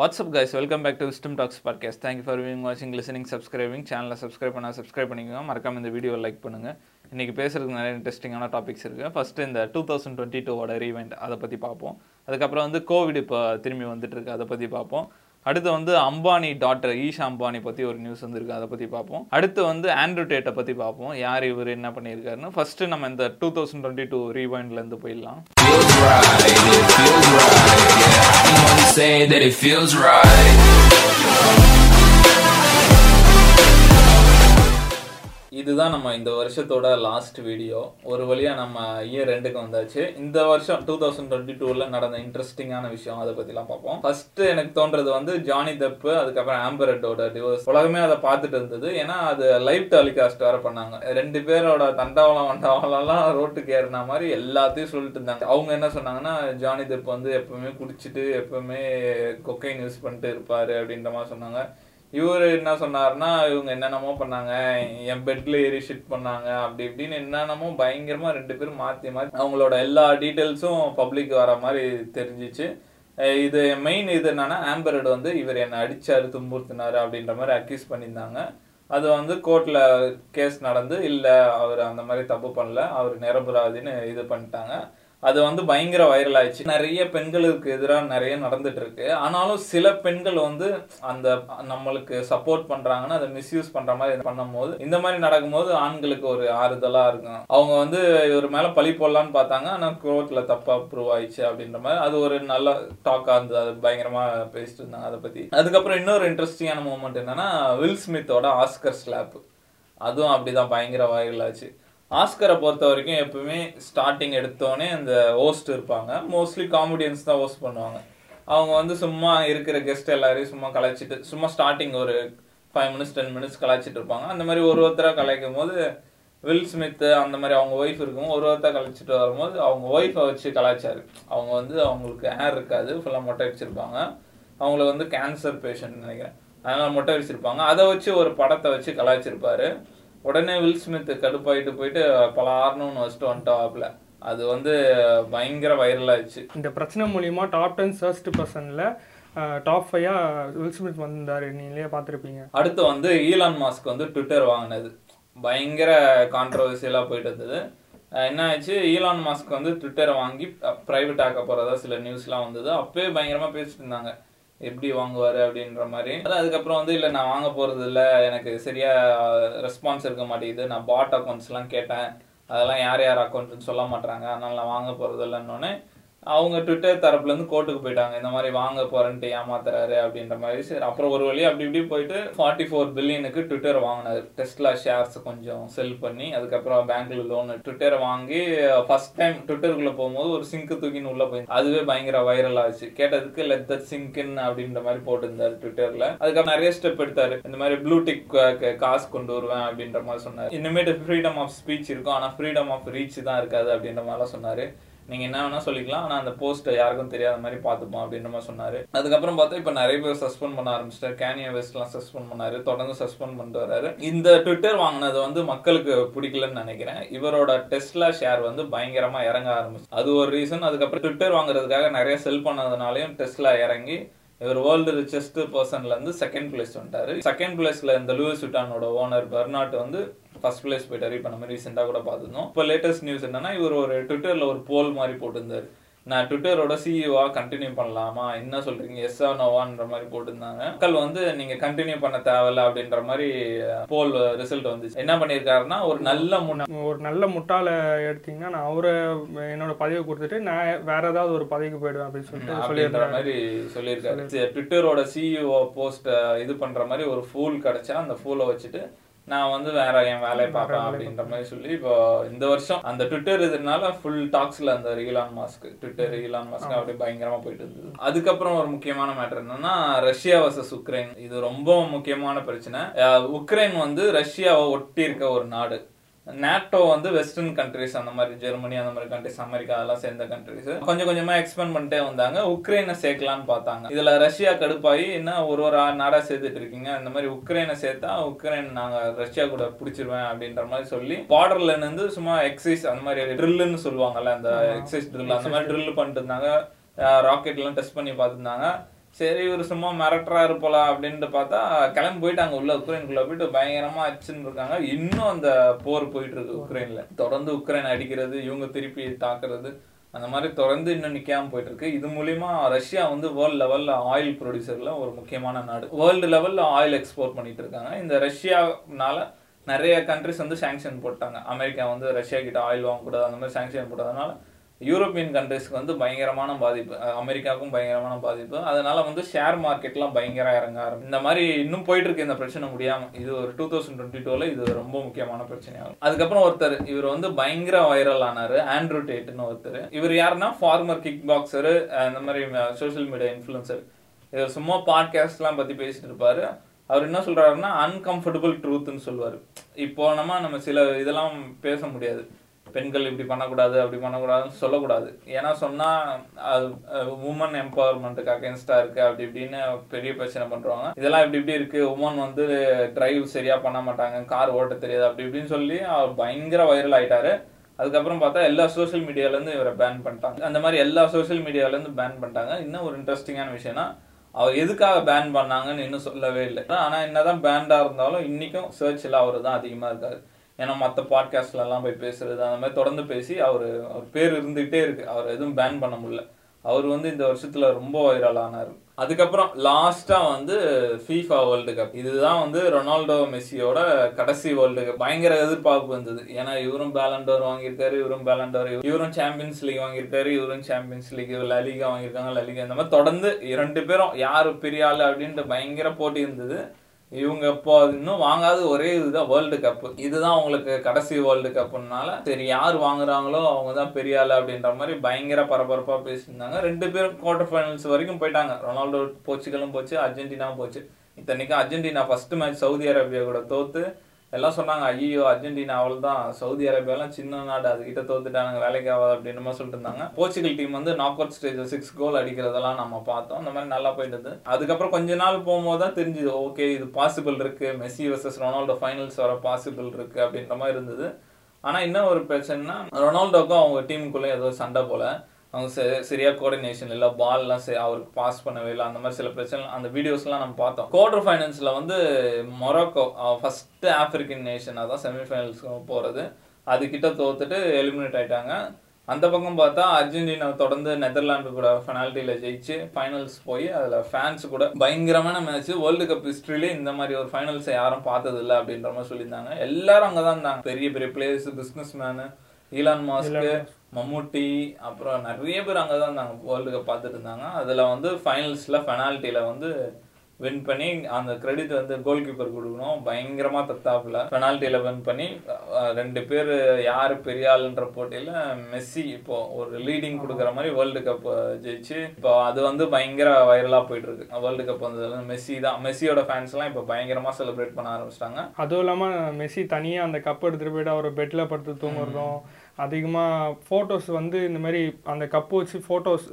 WhatsApp guys, welcome back to Wisdom Talks podcast. Thank you for viewing, வாட்சிங், listening, subscribing. சேனலை subscribe பண்ணிக்கோங்க, மறக்காம இந்த வீடியோ லைக் பண்ணுங்கள். இன்றைக்கி பேசுகிறதுக்கு நிறைய இன்ட்ரெஸ்டிங்கான டாபிக்ஸ் இருக்குது. ஃபஸ்ட்டு இந்த 2022 ரீவைண்ட், அதை பற்றி பார்ப்போம். அதுக்கப்புறம் வந்து கோவிட் இப்போ திரும்பி வந்துட்டுருக்கு, அதை பற்றி பார்ப்போம். அடுத்து வந்து அம்பானி டாட்டர் ஈஷா அம்பானி பற்றி ஒரு நியூஸ் வந்துருக்கு, அதை பற்றி பார்ப்போம். அடுத்து வந்து ஆண்ட்ரூ டேட்டை பற்றி பார்ப்போம், யார் இவர் என்ன பண்ணியிருக்காருன்னு. ஃபஸ்ட்டு நம்ம இந்த 2022 ரீவைண்ட்லேருந்து போயிடலாம். Say that it feels right. இதுதான் நம்ம இந்த வருஷத்தோட லாஸ்ட் வீடியோ. ஒரு வழியாக நம்ம இயர் ரெண்டுக்கு வந்தாச்சு. இந்த வருஷம் 2022ல நடந்த இன்ட்ரெஸ்டிங்கான விஷயம், அதை பற்றிலாம் பார்ப்போம். ஃபர்ஸ்ட் எனக்கு தோன்றது வந்து ஜானி டெப், அதுக்கப்புறம் ஆம்பர் ஹர்டோட டிவோர்ஸ். உலகமே அதை பார்த்துட்டு இருந்தது, ஏன்னா அது லைவ் டெலிகாஸ்ட் வேற பண்ணாங்க. ரெண்டு பேரோட தண்டாவளம் வண்டாவலாம் ரோட்டுக்கு ஏறின மாதிரி எல்லாத்தையும் சொல்லிட்டு இருந்தாங்க. அவங்க என்ன சொன்னாங்கன்னா, ஜானி டெப் வந்து எப்பவுமே குடிச்சிட்டு எப்பவுமே கொக்கைன் யூஸ் பண்ணிட்டு இருப்பாரு அப்படின்ற மாதிரி சொன்னாங்க. இவர் என்ன சொன்னார்னா, இவங்க என்னென்னமோ பண்ணாங்க, என் பெட்டில் ஏறி ஷிட் பண்ணாங்க, அப்படி இப்படின்னு என்னென்னமோ பயங்கரமாக ரெண்டு பேரும் மாற்றி மாற்றி அவங்களோட எல்லா டீட்டெயில்ஸும் பப்ளிக் வர மாதிரி தெரிஞ்சிச்சு. இது மெயின் இது என்னன்னா, ஆம்பர் ஹர்ட் வந்து இவர் என்னை அடித்தாரு, துன்புறுத்தினார் அப்படின்ற மாதிரி அக்யூஸ் பண்ணியிருந்தாங்க. அது வந்து கோர்ட்டில் கேஸ் நடந்து, இல்லை அவர் அந்த மாதிரி தப்பு பண்ணல, அவர் நிரபராதின்னு இது பண்ணிட்டாங்க. அது வந்து பயங்கர வைரல் ஆயிடுச்சு. நிறைய பெண்களுக்கு எதிராக நிறைய நடந்துட்டு இருக்கு. ஆனாலும் சில பெண்கள் வந்து அந்த நம்மளுக்கு சப்போர்ட் பண்றாங்கன்னா அதை மிஸ்யூஸ் பண்ற மாதிரி பண்ணும் போது, இந்த மாதிரி நடக்கும்போது ஆண்களுக்கு ஒரு ஆறுதலா இருக்கும். அவங்க வந்து இவர் மேல பழி போடலான்னு பார்த்தாங்க, ஆனா கோர்ட்ல தப்பா ப்ரூவ் ஆயிடுச்சு அப்படின்ற மாதிரி அது ஒரு நல்ல டாக்கா இருந்தது. அது பயங்கரமா பேசிட்டு இருந்தாங்க அதை பத்தி. அதுக்கப்புறம் இன்னொரு இன்ட்ரெஸ்டிங்கான மூமெண்ட் என்னன்னா, வில் ஸ்மித்தோட ஆஸ்கர் ஸ்லாப், அதுவும் அப்படிதான் பயங்கர வைரல் ஆச்சு. ஆஸ்கரை பொறுத்த வரைக்கும் எப்பவுமே ஸ்டார்டிங் எடுத்தோடனே அந்த ஹோஸ்ட் இருப்பாங்க, மோஸ்ட்லி காமெடியன்ஸ் தான் ஹோஸ்ட் பண்ணுவாங்க. அவங்க வந்து சும்மா இருக்கிற கெஸ்ட் எல்லாரையும் சும்மா கலாய்ச்சிட்டு, சும்மா ஸ்டார்டிங் ஒரு 5 minutes 10 minutes கலாய்ச்சிட்டு இருப்பாங்க. அந்த மாதிரி ஒரு ஒருத்தராக கலாய்க்கும் போது, வில் ஸ்மித் அந்த மாதிரி அவங்க ஒய்ஃப் இருக்கும், ஒரு ஒருத்தராக கலாய்ச்சிட்டு வரும்போது அவங்க ஒய்ஃபை வச்சு கலாய்ச்சாரு. அவங்க வந்து அவங்களுக்கு ஹேர் இருக்காது, ஃபுல்லாக மொட்டை வச்சிருப்பாங்க. அவங்கள வந்து கேன்சர் பேஷண்ட் நினைக்கிறேன், அதனால மொட்டை வச்சிருப்பாங்க. அதை வச்சு ஒரு படத்தை வச்சு கலாய்ச்சிருப்பாரு. உடனே வில் ஸ்மித் கடுப்பாயிட்டு போயிட்டு பல ஆர்னு வச்சுட்டு வந்துட்டாப்ல. அது வந்து பயங்கர வைரல் ஆயிடுச்சு. இந்த பிரச்சனை மூலிமா டாப் 10 சர்ச்ட் பர்சன்ல டாப் 5 வில் ஸ்மித் வந்தாரு, நீங்களே பார்த்துருப்பீங்க. அடுத்து வந்து ஈலான் மாஸ்க் வந்து ட்விட்டர் வாங்கினது பயங்கர கான்ட்ரவர்சியலாக போயிட்டு இருந்தது. என்ன ஆயிடுச்சு, ஈலான் மாஸ்க் வந்து ட்விட்டரை வாங்கி பிரைவேட் ஆக்க போகிறதா சில நியூஸ்லாம் வந்தது. அப்போயே பயங்கரமாக பேசிட்டு இருந்தாங்க, எப்படி வாங்குவார் அப்படின்ற மாதிரி. அதுக்கப்புறம் வந்து, இல்லை நான் வாங்க போகிறது இல்லை, எனக்கு சரியாக ரெஸ்பான்ஸ் இருக்க மாட்டேங்குது, நான் பாட் அக்கௌண்ட்ஸ்லாம் கேட்டேன், அதெல்லாம் யார் யார் அக்கௌண்ட்னு சொல்ல மாட்டாங்க, அதனால் நான் வாங்க போகிறது இல்லைன்னொன்னே அவங்க ட்விட்டர் தரப்புலேருந்து கோர்ட்டுக்கு போயிட்டாங்க. இந்த மாதிரி வாங்க போகிறேன்ட்டு ஏமாத்துறாரு அப்படின்ற மாதிரி. சரி, அப்புறம் ஒரு வழி அப்படி இப்படி போயிட்டு 44 பில்லியனுக்கு ட்விட்டர் வாங்கினார். டெஸ்லா ஷேர்ஸ் கொஞ்சம் செல் பண்ணி, அதுக்கப்புறம் பேங்க்கில் லோனு, ட்விட்டர் வாங்கி ஃபர்ஸ்ட் டைம் ட்விட்டருக்குள்ளே போகும்போது ஒரு சிங்க்கு தூக்கின்னு உள்ளே போய் அதுவே பயங்கர வைரல் ஆச்சு. கேட்டதுக்கு லெட் தட் சிங்க்ன் அப்படின்ற மாதிரி போட்டிருந்தார் ட்விட்டரில். அதுக்கப்புறம் நிறைய ஸ்டெப் எடுத்தார். இந்த மாதிரி ப்ளூ டிக் காசு கொண்டு வருவேன் அப்படின்ற மாதிரி சொன்னார். இனிமேட்டு ஃப்ரீடம் ஆஃப் ஸ்பீச் இருக்கும், ஆனால் ஃப்ரீடம் ஆஃப் ரீச் தான் இருக்காது அப்படின்ற மாதிரிலாம் சொன்னார். நீங்கள் என்ன வேணால் சொல்லிக்கலாம், ஆனால் அந்த போஸ்ட்டை யாருக்கும் தெரியாத மாதிரி பார்த்துப்போம் அப்படின்ற மாதிரி சொன்னார். அதுக்கப்புறம் பார்த்தா இப்போ நிறைய பேர் சஸ்பெண்ட் பண்ண ஆரம்பிச்சிட்டார். கேனியா வெஸ்ட்லாம் சஸ்பெண்ட் பண்ணார், தொடர்ந்து சஸ்பெண்ட் பண்ணிட்டு வர்றாரு. இந்த ட்விட்டர் வாங்கினது வந்து மக்களுக்கு பிடிக்கலன்னு நினைக்கிறேன். இவரோட டெஸ்லா ஷேர் வந்து பயங்கரமாக இறங்க ஆரம்பிச்சு, அது ஒரு ரீசன். அதுக்கப்புறம் ட்விட்டர் வாங்குறதுக்காக நிறைய செல் பண்ணதுனாலையும் டெஸ்லா இறங்கி இவர் வேர்ல்டு ரிச்சஸ்ட் பர்சன்லேருந்து 2nd place வந்துட்டார். 2nd place இந்த லூயிஸ் விட்டானோட ஓனர் பெர்னாட் வந்து 1st place போயிட்டார். இப்போ நம்ம ரீசெண்டாக கூட பார்த்துருந்தோம். இப்போ லேட்டஸ்ட் நியூஸ் என்னன்னா, இவர் ஒரு ட்விட்டரில் ஒரு போல் மாதிரி போட்டிருந்தார். நான் ட்விட்டரோட சிஇஓவா கண்டினியூ பண்ணலாமா, என்ன சொல்கிறீங்க, எஸ்ஆ நோவான்ற மாதிரி போட்டிருந்தாங்க. மக்கள் வந்து நீங்கள் கண்டினியூ பண்ண தேவையில்ல அப்படின்ற மாதிரி போல் ரிசல்ட் வந்துச்சு. என்ன பண்ணியிருக்காருன்னா, ஒரு நல்ல முட்டாளை எடுத்தீங்கன்னா, நான் அவரை என்னோட பதவியை கொடுத்துட்டு நான் வேற ஏதாவது ஒரு பதவிக்கு போயிடுவேன் அப்படின்னு சொல்லிட்டு சொல்லிடுற மாதிரி சொல்லியிருக்காரு. ட்விட்டரோட சிஇஓ போஸ்ட்டை இது பண்ணுற மாதிரி ஒரு ஃபூல் கிடச்சா அந்த ஃபூலை வச்சுட்டு நான் வந்து வேற என் வேலையை பார்ப்பேன் அப்படின்ற மாதிரி சொல்லி, இப்போ இந்த வருஷம் அந்த ட்விட்டர் இதனால ஃபுல் டாக்ஸ்ல அந்த Elon Musk Twitter Elon Musk அப்படியே பயங்கரமா போயிட்டு இருந்தது. அதுக்கப்புறம் ஒரு முக்கியமான மேட்டர் என்னன்னா, ரஷ்யா வர்சஸ் உக்ரைன். இது ரொம்ப முக்கியமான பிரச்சனை. உக்ரைன் வந்து ரஷ்யாவை ஒட்டி இருக்க ஒரு நாடு. நேட்டோ வந்து வெஸ்டர்ன் கண்ட்ரிஸ், அந்த மாதிரி ஜெர்மனி அந்த மாதிரி கண்ட்ரிஸ், அமெரிக்கா அதெல்லாம் சேர்ந்த கண்ட்ரிஸ் கொஞ்சம் கொஞ்சமாக எக்ஸ்பேண்ட் பண்ணிட்டே வந்தாங்க. உக்ரைனை சேர்க்கலான்னு பார்த்தாங்க. இதில் ரஷ்யா கடுப்பாகி, என்ன ஒரு நாடாக சேர்த்துட்டு இருக்கீங்க, இந்த மாதிரி உக்ரைனை சேர்த்தா உக்ரைன் நாங்கள் ரஷ்யா கூட பிடிச்சிருவேன் அப்படின்ற மாதிரி சொல்லி பார்டர்ல இருந்து சும்மா எக்ஸைஸ் அந்த மாதிரி ட்ரில்லுன்னு சொல்லுவாங்கல்ல, அந்த எக்ஸைஸ் ட்ரில் அந்த மாதிரி ட்ரில் பண்ணிட்டு இருந்தாங்க. ராக்கெட்லாம் டெஸ்ட் பண்ணி பார்த்துருந்தாங்க. சரி ஒரு சும்மா மிரட்டரா இருப்பலாம் அப்படின்ட்டு பார்த்தா கிளம்பி போயிட்டாங்க உள்ள உக்ரைனுக்குள்ள போயிட்டு பயங்கரமா அடிச்சுன்னு இருக்காங்க. இன்னும் அந்த போர் போயிட்டு இருக்கு உக்ரைன்ல, தொடர்ந்து உக்ரைன் அடிக்கிறது, இவங்க திருப்பி தாக்குறது, அந்த மாதிரி தொடர்ந்து இன்னும் நிற்காம போயிட்டு இருக்கு. இது மூலிமா ரஷ்யா வந்து வேர்ல்டு லெவல்ல ஆயில் ப்ரொடியூசர்ல ஒரு முக்கியமான நாடு, வேர்ல்டு லெவல்ல ஆயில் எக்ஸ்போர்ட் பண்ணிட்டு இருக்காங்க. இந்த ரஷ்யானால நிறைய கண்ட்ரிஸ் வந்து சாங்ஷன் போட்டாங்க. அமெரிக்கா வந்து ரஷ்யா கிட்ட ஆயில் வாங்கக்கூடாது அந்த மாதிரி சாங்ஷன் போட்டதுனால யூரோப்பியன் கண்ட்ரிஸ்க்கு வந்து பயங்கரமான பாதிப்பு, அமெரிக்காவுக்கும் பயங்கரமான பாதிப்பு. அதனால வந்து ஷேர் மார்க்கெட்லாம் பயங்கர இறங்க ஆரம்பிச்சு. இந்த மாதிரி இன்னும் போயிட்டு இருக்கு இந்த பிரச்சனை முடியாம. இது ஒரு 2022 இது ரொம்ப முக்கியமான பிரச்சனையாகும். அதுக்கப்புறம் ஒருத்தர் இவர் வந்து பயங்கர வைரல் ஆனாரு, ஆண்ட்ரூ டேட்னு ஒருத்தர். இவர் யாருன்னா ஃபார்மர் கிக் பாக்ஸரு, இந்த மாதிரி சோசியல் மீடியா இன்ஃபுளுன்சர். இவர் சும்மா பாட்காஸ்ட்லாம் பத்தி பேசிட்டு இருப்பாரு. அவர் என்ன சொல்றாருன்னா அன்கம்ஃபர்டபுள் ட்ரூத்ன்னு சொல்லுவார். இப்போ நம்ம சில இதெல்லாம் பேச முடியாது, பெண்கள் இப்படி பண்ணக்கூடாது அப்படி பண்ணக்கூடாதுன்னு சொல்லக்கூடாது. ஏன்னா சொன்னால் அது உமன் எம்பவர்மெண்ட்டுக்கு அகேன்ஸ்டாக இருக்குது அப்படி இப்படின்னு பெரிய பிரச்சனை பண்ணுறாங்க. இதெல்லாம் இப்படி இப்படி இருக்குது, உமன் வந்து டிரைவ் சரியாக பண்ண மாட்டாங்க, கார் ஓட்ட தெரியாது அப்படி இப்படின்னு சொல்லி அவர் பயங்கர வைரல் ஆகிட்டாரு. அதுக்கப்புறம் பார்த்தா எல்லா சோஷியல் மீடியாவிலேருந்து இவரை பேன் பண்ணிட்டாங்க. அந்த மாதிரி எல்லா சோஷியல் மீடியாவிலேருந்து பேன் பண்ணிட்டாங்க. இன்னும் ஒரு இன்ட்ரெஸ்டிங்கான விஷயம்னா அவர் எதுக்காக பேன் பண்ணாங்கன்னு இன்னும் சொல்லவே இல்லை. ஆனால் என்ன தான் பேண்டாக இருந்தாலும் இன்றைக்கும் சர்ச்சில் அவர் தான் அதிகமாக இருக்காரு. ஏன்னா மற்ற பாட்காஸ்ட்லாம் போய் பேசுறது அந்த மாதிரி தொடர்ந்து பேசி அவர் பேர் இருந்துகிட்டே இருக்கு, அவர் எதுவும் பேன் பண்ண முடியல. அவர் வந்து இந்த வருஷத்துல ரொம்ப வைரல் ஆனார். அதுக்கப்புறம் லாஸ்டா வந்து FIFA வேர்ல்டு கப், இதுதான் வந்து ரொனால்டோ மெஸ்ஸியோட கடைசி வேர்ல்டு கப். பயங்கர எதிர்பார்ப்பு வந்தது. ஏன்னா இவரும் பேலண்டோர் வாங்கியிருக்காரு, இவரும் பேலண்டோர், இவரும் சாம்பியன்ஸ் லீக் வாங்கியிருக்காரு, இவரும் சாம்பியன்ஸ் லீக், லலிகா வாங்கியிருக்காங்க, லலிகா. இந்த மாதிரி தொடர்ந்து இரண்டு பேரும் யாரு பெரிய ஆளு அப்படின்ட்டு பயங்கர போட்டி இருந்தது. இவங்க இப்போ இன்னும் வாங்காத ஒரே இதுதான் வேர்ல்டு கப்பு. இதுதான் அவங்களுக்கு கடைசி வேர்ல்டு கப்புனால சரி யார் வாங்குறாங்களோ அவங்க தான் பெரிய ஆளு அப்படின்ற மாதிரி பயங்கர பரபரப்பாக பேசியிருந்தாங்க. ரெண்டு பேரும் குவார்டர் ஃபைனல்ஸ் வரைக்கும் போயிட்டாங்க. ரொனால்டோ போர்ச்சுகலும் போச்சு, அர்ஜென்டினாவும் போச்சு. இத்தனைக்கும் Argentina first match Saudi Arabia கூட தோத்து எல்லாம் சொன்னாங்க, ஐயோ அர்ஜென்டினா அவள் தான், சவுதி அரேபியாலாம் சின்ன நாடு, அதுக்கிட்ட தோத்துட்டாங்க, வேலைக்கு ஆகாது அப்படின்ற மாதிரி சொல்லிட்டு இருந்தாங்க. போர்ச்சுகல் டீம் வந்து நாக் அவுட் ஸ்டேஜில் 6 கோல் அடிக்கிறதெல்லாம் நம்ம பார்த்தோம். அந்த மாதிரி நல்லா போயிட்டு அதுக்கப்புறம் கொஞ்ச நாள் போகும்போது தான் தெரிஞ்சுது, ஓகே இது பாசிபிள் இருக்கு, மெஸ்ஸி வர்சஸ் ரொனால்டோ ஃபைனல்ஸ் வர பாசிபிள் இருக்கு அப்படின்ற மாதிரி இருந்தது. ஆனால் இன்னும் ஒரு பிரச்சனைனா ரொனால்டோக்கும் அவங்க டீமுக்குள்ளே ஏதோ சண்டை போல, அவங்க சரியா கோஆர்டினேஷன் இல்லை, பால்லாம் அவருக்கு பாஸ் பண்ணவே இல்லை, அந்த மாதிரி சில பிரச்சனை அந்த வீடியோஸ்லாம் நம்ம பார்த்தோம். குவார்டர் ஃபைனல்ஸில் வந்து மொராக்கோ ஃபர்ஸ்ட் ஆப்பிரிக்கன் நேஷன் அதான் செமிஃபைனல்ஸ்க்கு போகிறது, அதுக்கிட்ட தோத்துட்டு எலிமினேட் ஆகிட்டாங்க. அந்த பக்கம் பார்த்தா அர்ஜென்டினா தொடர்ந்து நெதர்லாண்டு கூட பெனால்ட்டியில் ஜெயிச்சு ஃபைனல்ஸ் போய் அதில் ஃபேன்ஸ் கூட பயங்கரமான மேட்ச். வேர்ல்டு கப் ஹிஸ்ட்ரியிலே இந்த மாதிரி ஒரு ஃபைனல்ஸை யாரும் பார்த்தது இல்லை அப்படின்ற மாதிரி சொல்லியிருந்தாங்க. எல்லாரும் அங்கே தான் இருந்தாங்க, பெரிய பெரிய players, businessman, Elon Musk, Mammootty, அப்புறம் நிறைய பேர் அங்கே தான் இருந்தாங்க, வேர்ல்டு கப் பார்த்துட்டு இருந்தாங்க. அதில் வந்து ஃபைனல்ஸில் பெனால்ட்டியில் வந்து வின் பண்ணி அந்த கிரெடிட் வந்து கோல் கீப்பர் கொடுக்கணும், பயங்கரமாக தத்தாப்பில் பெனால்ட்டியில் வின் பண்ணி 2 பேர் யார் பெரிய ஆளுன்ற போட்டியில் மெஸ்ஸி இப்போது ஒரு லீடிங் கொடுக்குற மாதிரி வேர்ல்டு கப் ஜெயிச்சு. இப்போ அது வந்து பயங்கர வைரலாக போயிட்டுருக்கு. வேர்ல்டு கப் வந்ததுல மெஸ்ஸி தான், மெஸ்ஸியோட ஃபேன்ஸ்லாம் இப்போ பயங்கரமாக செலிப்ரேட் பண்ண ஆரம்பிச்சிட்டாங்க. அதுவும் இல்லாமல் மெஸ்ஸி தனியாக அந்த கப் எடுத்துகிட்டு போய்ட்டு அவரை பெட்டில் படுத்து தூங்குறதும், அதிகமாக ஃபோட்டோஸ் வந்து இந்த மாதிரி அந்த கப்பு வச்சு ஃபோட்டோஸ்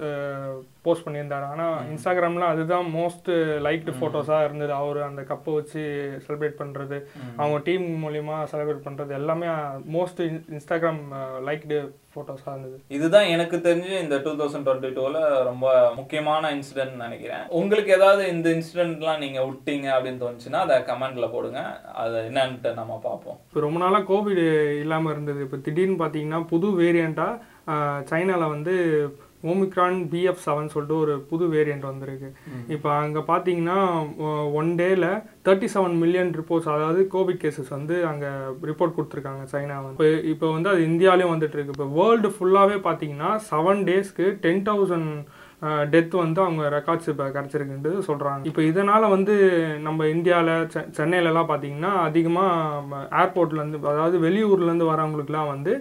போஸ்ட் பண்ணியிருந்தார். ஆனால் இன்ஸ்டாகிராமில் அதுதான் மோஸ்ட் லைக்டு ஃபோட்டோஸாக இருந்தது. அவர் அந்த கப்பை வச்சு செலிப்ரேட் பண்ணுறது, அவங்க டீம் மூலிமா செலிப்ரேட் பண்ணுறது எல்லாமே மோஸ்ட் இன்ஸ்டாகிராம் லைக்டு ஃபோட்டோஸாக இருந்தது. இதுதான் எனக்கு தெரிஞ்சு இந்த 2022 ரொம்ப முக்கியமான இன்சிடென்ட் நினைக்கிறேன். உங்களுக்கு ஏதாவது இந்த இன்சிடென்ட்லாம் நீங்கள் விட்டீங்க அப்படின்னு தோணுச்சுன்னா அதை கமெண்டில் போடுங்க, அதை என்னன்ட்டு நம்ம பார்ப்போம். இப்போ ரொம்ப நாளாக கோவிட் இல்லாமல் இருந்தது. இப்போ திடீர்னு பார்த்தீங்கன்னா புது வேரியண்ட்டாக சைனாவில் வந்து ஓமிக்ரான் BF7 சொல்லிட்டு ஒரு புது வேரியண்ட் வந்திருக்கு. இப்போ அங்கே பார்த்தீங்கன்னா 1 டேயில் 37 மில்லியன் ரிப்போர்ட்ஸ், அதாவது கோவிட் கேசஸ் வந்து அங்கே ரிப்போர்ட் கொடுத்துருக்காங்க சைனா. இப்போ வந்து அது இந்தியாவிலேயும் வந்துட்டுருக்கு. இப்போ வேர்ல்டு ஃபுல்லாகவே பார்த்தீங்கன்னா 7 டேஸ்க்கு 10,000 டெத் வந்து அவங்க ரெக்கார்ட்ஸ் இப்போ கிடச்சிருக்குன்றது சொல்கிறாங்க. இப்போ இதனால் வந்து நம்ம இந்தியாவில் சென்னையிலலாம் பார்த்தீங்கன்னா அதிகமாக ஏர்போர்ட்லேருந்து, அதாவது வெளியூர்லேருந்து வரவங்களுக்குலாம் வந்து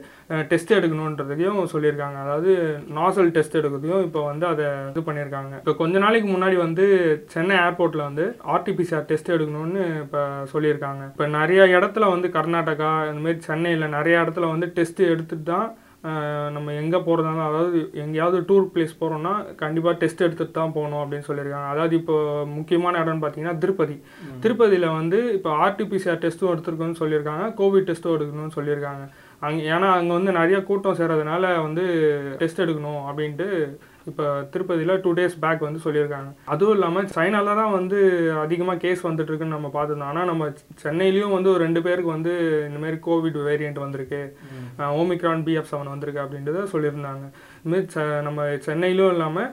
டெஸ்ட் எடுக்கணுன்றதையும் சொல்லியிருக்காங்க. அதாவது நாசல் டெஸ்ட் எடுக்கிறதையும் இப்போ வந்து அதை இது பண்ணியிருக்காங்க. இப்போ கொஞ்ச நாளைக்கு முன்னாடி வந்து சென்னை ஏர்போர்ட்டில் வந்து RTPCR டெஸ்ட் எடுக்கணும்னு இப்போ சொல்லியிருக்காங்க. இப்போ நிறைய இடத்துல வந்து கர்நாடகா இந்தமாரி சென்னையில் நிறைய இடத்துல வந்து டெஸ்ட் எடுத்துகிட்டு தான் நம்ம எங்கே போகிறதாலும், அதாவது எங்கேயாவது டூர் பிளேஸ் போகிறோம்னா கண்டிப்பாக டெஸ்ட் எடுத்துகிட்டு தான் போகணும் அப்படின்னு சொல்லியிருக்காங்க. அதாவது இப்போ முக்கியமான இடம்னு பார்த்தீங்கன்னா திருப்பதியில் வந்து இப்போ RTPCR டெஸ்ட்டும் எடுத்துருக்கணும்னு சொல்லியிருக்காங்க, கோவிட் டெஸ்ட்டும் எடுக்கணும்னு சொல்லியிருக்காங்க. அங்கே ஏன்னா அங்கே வந்து நிறைய கூட்டம் சேர்றதுனால வந்து டெஸ்ட் எடுக்கணும் அப்படின்ட்டு இப்போ திருப்பதியில் 2 days பேக் வந்து சொல்லியிருக்காங்க. அதுவும் இல்லாமல் சைனால தான் வந்து அதிகமாக கேஸ் வந்துட்டுருக்குன்னு நம்ம பார்த்துருந்தோம். ஆனால் நம்ம சென்னையிலையும் வந்து ஒரு 2 பேருக்கு வந்து இந்தமாரி கோவிட் வேரியண்ட் வந்திருக்கு, ஓமிக்ரான் BF7 வந்திருக்கு அப்படின்றத சொல்லியிருந்தாங்க. இதுமாரி நம்ம சென்னையிலும் இல்லாமல்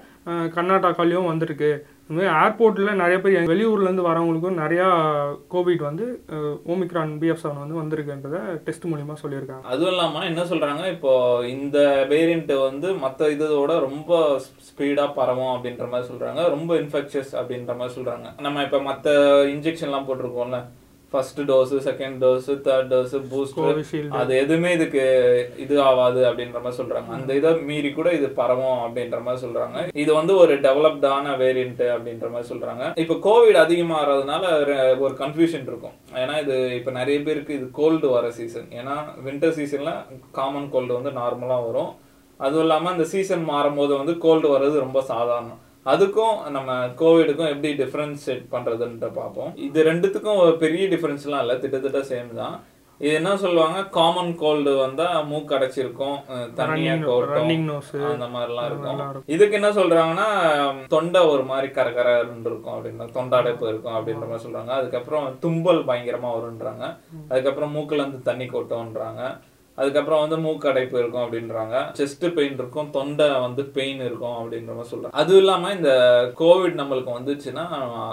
கர்நாடகாலையும் வந்திருக்கு. இதுமாதிரி ஏர்போர்ட்டில் நிறைய பேர் வெளியூர்லேருந்து வரவங்களுக்கும் நிறையா கோவிட் வந்து ஓமிக்ரான் BF7 வந்து வந்திருக்குன்றதை டெஸ்ட் மூலிமா சொல்லியிருக்காங்க. அதுவும் இல்லாமல் என்ன சொல்கிறாங்க, இப்போது இந்த வேரியண்ட்டு வந்து மற்ற இதோட ரொம்ப ஸ்பீடாக பரவும் அப்படின்ற மாதிரி சொல்கிறாங்க, ரொம்ப இன்ஃபெக்ஷஸ் அப்படின்ற மாதிரி சொல்கிறாங்க. நம்ம இப்போ மற்ற இன்ஜெக்ஷன்லாம் போட்டிருக்கோம்ல, first dose, second dose, third dose, booster, அது எதுவுமே இதுக்கு இது ஆகாது அப்படின்ற மாதிரி சொல்றாங்க. அந்த இதை மீறி கூட இது பரவும் அப்படின்ற மாதிரி சொல்றாங்க. இது வந்து ஒரு டெவலப்டான வேரியன்ட் அப்படின்ற மாதிரி சொல்றாங்க. இப்போ கோவிட் அதிகமாகிறதுனால ஒரு கன்ஃபியூஷன் இருக்கும். ஏன்னா இது இப்போ நிறைய பேருக்கு இது கோல்டு வர சீசன், ஏன்னா வின்டர் சீசன்ல காமன் கோல்டு வந்து நார்மலா வரும். அதுவும் இல்லாமல் அந்த சீசன் மாறும்போது வந்து கோல்டு வர்றது ரொம்ப சாதாரணம். அதுக்கும் நம்ம கோவிடுக்கும் எப்படி டிஃப்ரென்ஷியேட் பண்ணுறதுன்ட்டு பார்ப்போம். இது ரெண்டுத்துக்கும் பெரிய டிஃப்ரென்ஸ்லாம் இல்லை, திட்டத்தட்ட சேம் தான். இது என்ன சொல்லுவாங்க, காமன் கோல்டு வந்தால் மூக்கடைச்சிருக்கும், தண்ணியாக கோல்டிங் நோஸ் அந்த மாதிரிலாம் இருக்கும். இதுக்கு என்ன சொல்கிறாங்கன்னா, தொண்டை ஒரு மாதிரி கரகரன்னு இருக்கும் அப்படின்ற, தொண்டாடைப்பு இருக்கும் அப்படின்ற மாதிரி சொல்கிறாங்க. அதுக்கப்புறம் தும்பல் பயங்கரமாக வருன்றாங்க. அதுக்கப்புறம் மூக்கில் வந்து தண்ணி கொட்டோன்றாங்க. அதுக்கப்புறம் வந்து மூக்கடைப்பு இருக்கும் அப்படின்றாங்க. செஸ்ட் பெயின் இருக்கும், தொண்டை வந்து பெயின் இருக்கும் அப்படின்ற மாதிரி சொல்றாங்க. அதுவும் இல்லாம இந்த கோவிட் நம்மளுக்கு வந்துச்சுன்னா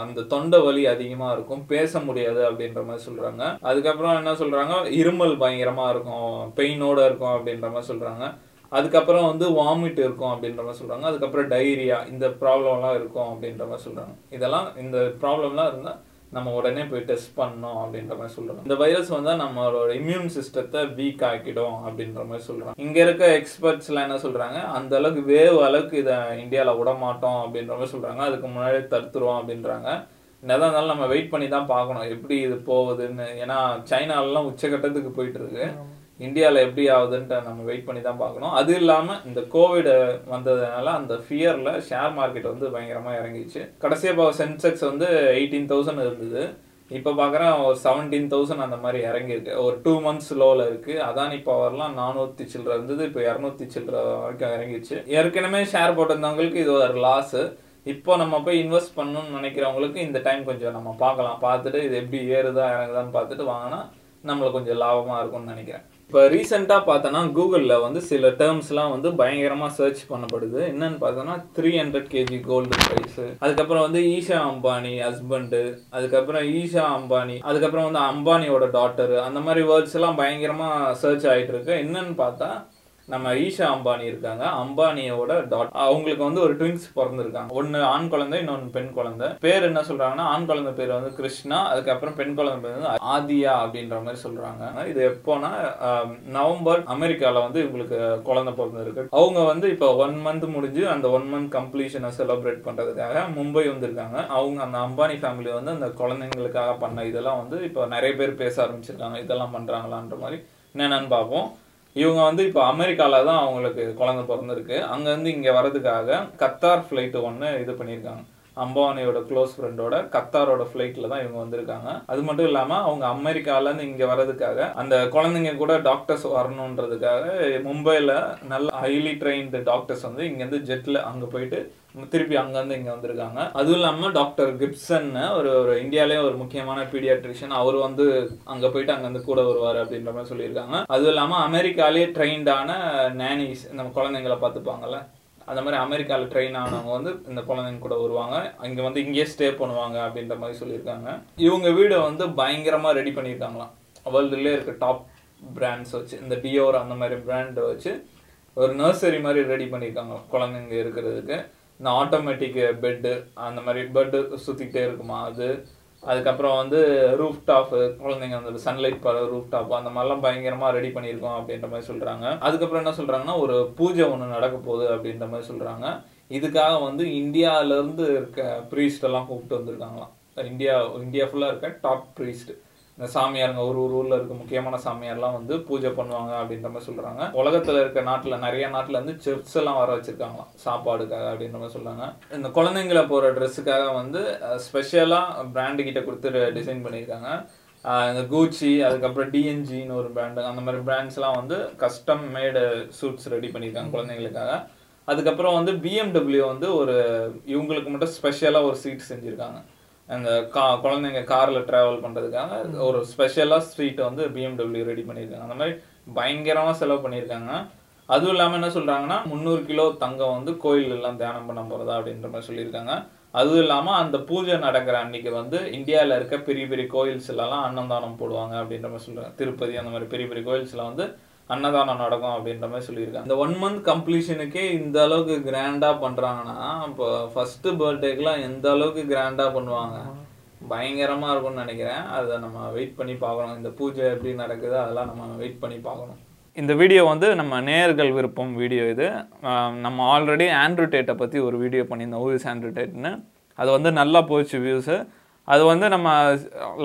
அந்த தொண்டை வலி அதிகமா இருக்கும், பேச முடியாது அப்படின்ற மாதிரி சொல்றாங்க. அதுக்கப்புறம் என்ன சொல்றாங்க, இருமல் பயங்கரமா இருக்கும், பெயினோட இருக்கும் அப்படின்ற மாதிரி சொல்றாங்க. அதுக்கப்புறம் வந்து வாமிட் இருக்கும் அப்படின்ற மாதிரி சொல்றாங்க. அதுக்கப்புறம் டைரியா இந்த ப்ராப்ளம்லாம் இருக்கும் அப்படின்ற மாதிரி சொல்றாங்க. இதெல்லாம் இந்த ப்ராப்ளம்லாம் இருந்தால் நம்ம உடனே போய் டெஸ்ட் பண்ணோம் அப்படின்ற மாதிரி சொல்கிறோம். இந்த வைரஸ் வந்து நம்மளோட இம்யூன் சிஸ்டத்தை வீக் ஆக்கிடும் அப்படின்ற மாதிரி சொல்கிறோம். இங்கே இருக்க எக்ஸ்பர்ட்ஸ்லாம் என்ன சொல்கிறாங்க, அந்த அளவுக்கு வேவ் அளவுக்கு இதை இந்தியாவில் விட மாட்டோம் அப்படின்ற மாதிரி சொல்கிறாங்க. அதுக்கு முன்னாடி தடுத்துருவோம் அப்படின்றாங்க. என்னதான் இருந்தாலும் நம்ம வெயிட் பண்ணி தான் பார்க்கணும் எப்படி இது போகுதுன்னு. ஏன்னா சைனாலெலாம் உச்சகட்டத்துக்கு போயிட்டு இருக்கு, இந்தியாவில் எப்படி ஆகுதுன்ட்டு நம்ம வெயிட் பண்ணி தான் பார்க்கணும். அது இல்லாமல் இந்த கோவிட் வந்ததுனால அந்த ஃபியரில் ஷேர் மார்க்கெட் வந்து பயங்கரமாக இறங்கிச்சு. கடைசியாக இப்போ சென்செக்ஸ் வந்து 18,000 இருந்தது, இப்போ பார்க்குறேன் ஒரு 17,000 அந்த மாதிரி இறங்கியிருக்கு. ஒரு 2 months லோவில் இருக்குது. அதானி பவர்லாம் 400 சில்லரை இருந்தது, இப்போ 200 சில்லரை வரைக்கும் இறங்கிடுச்சு. ஏற்கனவே ஷேர் போட்டிருந்தவங்களுக்கு இது ஒரு லாஸு. இப்போ நம்ம போய் இன்வெஸ்ட் பண்ணணும்னு நினைக்கிறவங்களுக்கு இந்த டைம் கொஞ்சம் நம்ம பார்க்கலாம், பார்த்துட்டு இது எப்படி ஏறுதா இறங்குதான்னு பார்த்துட்டு வாங்கினா நம்மளுக்கு கொஞ்சம் லாபமாக இருக்கும்னு நினைக்கிறேன். இப்போ ரீசெண்டாக பார்த்தோன்னா கூகுளில் வந்து சில டேர்ம்ஸ்லாம் வந்து பயங்கரமாக சர்ச் பண்ணப்படுது. என்னன்னு பார்த்தோன்னா 300 kg கோல்டு ப்ரைஸு, அதுக்கப்புறம் வந்து ஈஷா அம்பானி ஹஸ்பண்டு, அதுக்கப்புறம் ஈஷா அம்பானி, அதுக்கப்புறம் வந்து அம்பானியோட டாட்டரு, அந்த மாதிரி வேர்ட்ஸ் எல்லாம் பயங்கரமாக சர்ச் ஆகிட்டு இருக்கு. என்னன்னு பார்த்தா நம்ம ஈஷா அம்பானி இருக்காங்க, அம்பானியோட டாட், அவங்களுக்கு வந்து ஒரு ட்விங்ஸ் பிறந்திருக்காங்க, ஒன்று ஆண் குழந்தை இன்னொன்று பெண் குழந்தை. பேர் என்ன சொல்றாங்கன்னா, ஆண் குழந்தை பேர் வந்து கிருஷ்ணா, அதுக்கப்புறம் பெண் குழந்தை பேர் வந்து ஆதியா அப்படின்ற மாதிரி சொல்றாங்க. இது எப்போனா நவம்பர் அமெரிக்காவில் வந்து இவங்களுக்கு குழந்தை பிறந்திருக்கு. அவங்க வந்து இப்போ 1 month முடிஞ்சு அந்த 1 month கம்ப்ளீஷனை செலிப்ரேட் பண்றதுக்காக மும்பை வந்திருக்காங்க. அவங்க அந்த அம்பானி ஃபேமிலி வந்து அந்த குழந்தைங்களுக்காக பண்ண இதெல்லாம் வந்து இப்போ நிறைய பேர் பேச ஆரம்பிச்சிருக்காங்க, இதெல்லாம் பண்றாங்களான்ற மாதிரி. என்னென்னு பார்ப்போம். இவங்க வந்து இப்போ அமெரிக்காவில் தான் அவங்களுக்கு குழந்தை பிறந்திருக்கு. அங்கேருந்து இங்கே வர்றதுக்காக கத்தார் ஃப்ளைட்டு ஒன்று இது பண்ணியிருக்காங்க. அம்பானியோட க்ளோஸ் ஃப்ரெண்டோட கத்தாரோட ஃப்ளைட்டில் தான் இவங்க வந்திருக்காங்க. அது மட்டும் இல்லாமல் அவங்க அமெரிக்காவிலேருந்து இங்கே வர்றதுக்காக அந்த குழந்தைங்க கூட டாக்டர்ஸ் வரணுன்றதுக்காக மும்பையில் நல்ல ஹைலி ட்ரெயின்டு டாக்டர்ஸ் வந்து இங்கேருந்து ஜெட்டில் அங்கே போயிட்டு திருப்பி அங்கேருந்து இங்கே வந்திருக்காங்க. அதுவும் இல்லாமல் டாக்டர் கிப்சன்னு ஒரு இந்தியாவிலே ஒரு முக்கியமான பீடியாட்ரிஷியன், அவர் வந்து அங்கே போயிட்டு அங்கேருந்து கூட வருவார் அப்படின்ற மாதிரி சொல்லியிருக்காங்க. அதுவும் இல்லாமல் அமெரிக்காவிலே ட்ரெயின்டான நேனிஸ் நம்ம குழந்தைங்களை பார்த்துப்பாங்கள்ல, அந்த மாதிரி அமெரிக்காவில் ட்ரெயின் ஆனவங்க வந்து இந்த குழந்தைங்க கூட வருவாங்க, இங்கே வந்து இங்கேயே ஸ்டே பண்ணுவாங்க அப்படின்ற மாதிரி சொல்லியிருக்காங்க. இவங்க வீடை வந்து பயங்கரமாக ரெடி பண்ணியிருக்காங்களாம், வேர்ல்டுலேயே இருக்க டாப் பிராண்ட்ஸ் வச்சு, இந்த டியோர் அந்த மாதிரி பிராண்டை வச்சு ஒரு நர்சரி மாதிரி ரெடி பண்ணியிருக்காங்களாம் குழந்தைங்க இருக்கிறதுக்கு. இந்த ஆட்டோமேட்டிக் பெட்டு, அந்த மாதிரி பெட்டு சுற்றிக்கிட்டே இருக்குமா அது, அதுக்கப்புறம் வந்து ரூஃப் டாப்பு, குழந்தைங்க வந்து சன்லைட் பர ரூஃப் டாப் அந்த மாதிரிலாம் பயங்கரமாக ரெடி பண்ணியிருக்கோம் அப்படின்ற மாதிரி சொல்கிறாங்க. அதுக்கப்புறம் என்ன சொல்கிறாங்கன்னா, ஒரு பூஜை ஒன்று நடக்க போகுது அப்படின்ற மாதிரி சொல்கிறாங்க. இதுக்காக வந்து இந்தியாவிலேருந்து இருக்க ப்ரீஸ்டெல்லாம் கூப்பிட்டு வந்திருக்காங்களாம். இந்தியா ஃபுல்லாக இருக்க டாப் ப்ரீஸ்ட், இந்த சாமியாருங்க ஒரு ஒரு ஊரில் இருக்க முக்கியமான சாமியார்லாம் வந்து பூஜை பண்ணுவாங்க அப்படின்ற மாதிரி சொல்கிறாங்க. உலகத்தில் இருக்க நாட்டில் நிறைய நாட்டில் வந்து செஃப்ஸ் எல்லாம் வர வச்சுருக்காங்களாம் சாப்பாடுக்காக அப்படின்ற மாதிரி சொல்கிறாங்க. இந்த குழந்தைங்களை போகிற ட்ரெஸ்ஸுக்காக வந்து ஸ்பெஷலாக பிராண்டு கிட்ட கொடுத்து டிசைன் பண்ணியிருக்காங்க. இந்த கூச்சி, அதுக்கப்புறம் டிஎன்ஜின்னு ஒரு பிராண்டு, அந்த மாதிரி பிராண்ட்ஸ்லாம் வந்து கஸ்டம் மேடு சூட்ஸ் ரெடி பண்ணியிருக்காங்க குழந்தைங்களுக்காக. அதுக்கப்புறம் வந்து பிஎம்டபிள்யூ வந்து ஒரு இவங்களுக்கு மட்டும் ஸ்பெஷலாக ஒரு சீட் செஞ்சுருக்காங்க. அந்த குழந்தைங்க காரில் ட்ராவல் பண்ணுறதுக்காக ஒரு ஸ்பெஷலாக ஸ்ட்ரீட்டை வந்து பிஎம்டபிள்யூ ரெடி பண்ணியிருக்காங்க. அந்த மாதிரி பயங்கரமாக செலவு பண்ணியிருக்காங்க. அதுவும் இல்லாமல் என்ன சொல்கிறாங்கன்னா 300 கிலோ தங்கம் வந்து கோயிலெல்லாம் தியானம் பண்ண போகிறதா அப்படின்ற மாதிரி சொல்லியிருக்காங்க. அதுவும் இல்லாமல் அந்த பூஜை நடக்கிற அன்றைக்கி வந்து இந்தியாவில் இருக்க பெரிய பெரிய கோயில்ஸ்லாம் அன்னதானம் போடுவாங்க அப்படின்ற மாதிரி சொல்கிறாங்க. திருப்பதி அந்த மாதிரி பெரிய பெரிய கோயில்ஸில் வந்து அன்னதானம் நடக்கும் அப்படின்ற மாதிரி சொல்லியிருக்காங்க. இந்த 1 மந்த் கம்ப்ளீஷனுக்கே இந்த அளவுக்கு கிராண்டாக பண்ணுறாங்கன்னா இப்போ ஃபஸ்ட்டு பர்த்டேக்கெலாம் எந்த அளவுக்கு கிராண்டாக பண்ணுவாங்க, பயங்கரமாக இருக்கும்னு நினைக்கிறேன். அதை நம்ம வெயிட் பண்ணி பார்க்கணும். இந்த பூஜை எப்படி நடக்குது அதெல்லாம் நம்ம வெயிட் பண்ணி பார்க்கணும். இந்த வீடியோ வந்து நம்ம நேயர்கள் விருப்பம் வீடியோ. இது நம்ம ஆல்ரெடி ஆண்ட்ரூ டேட்டை பற்றி ஒரு வீடியோ பண்ணியிருந்தோம், ஹூ இஸ் ஆண்ட்ரூ டேட்னு. அது வந்து நல்லா போயிடுச்சு வியூஸு. அது வந்து நம்ம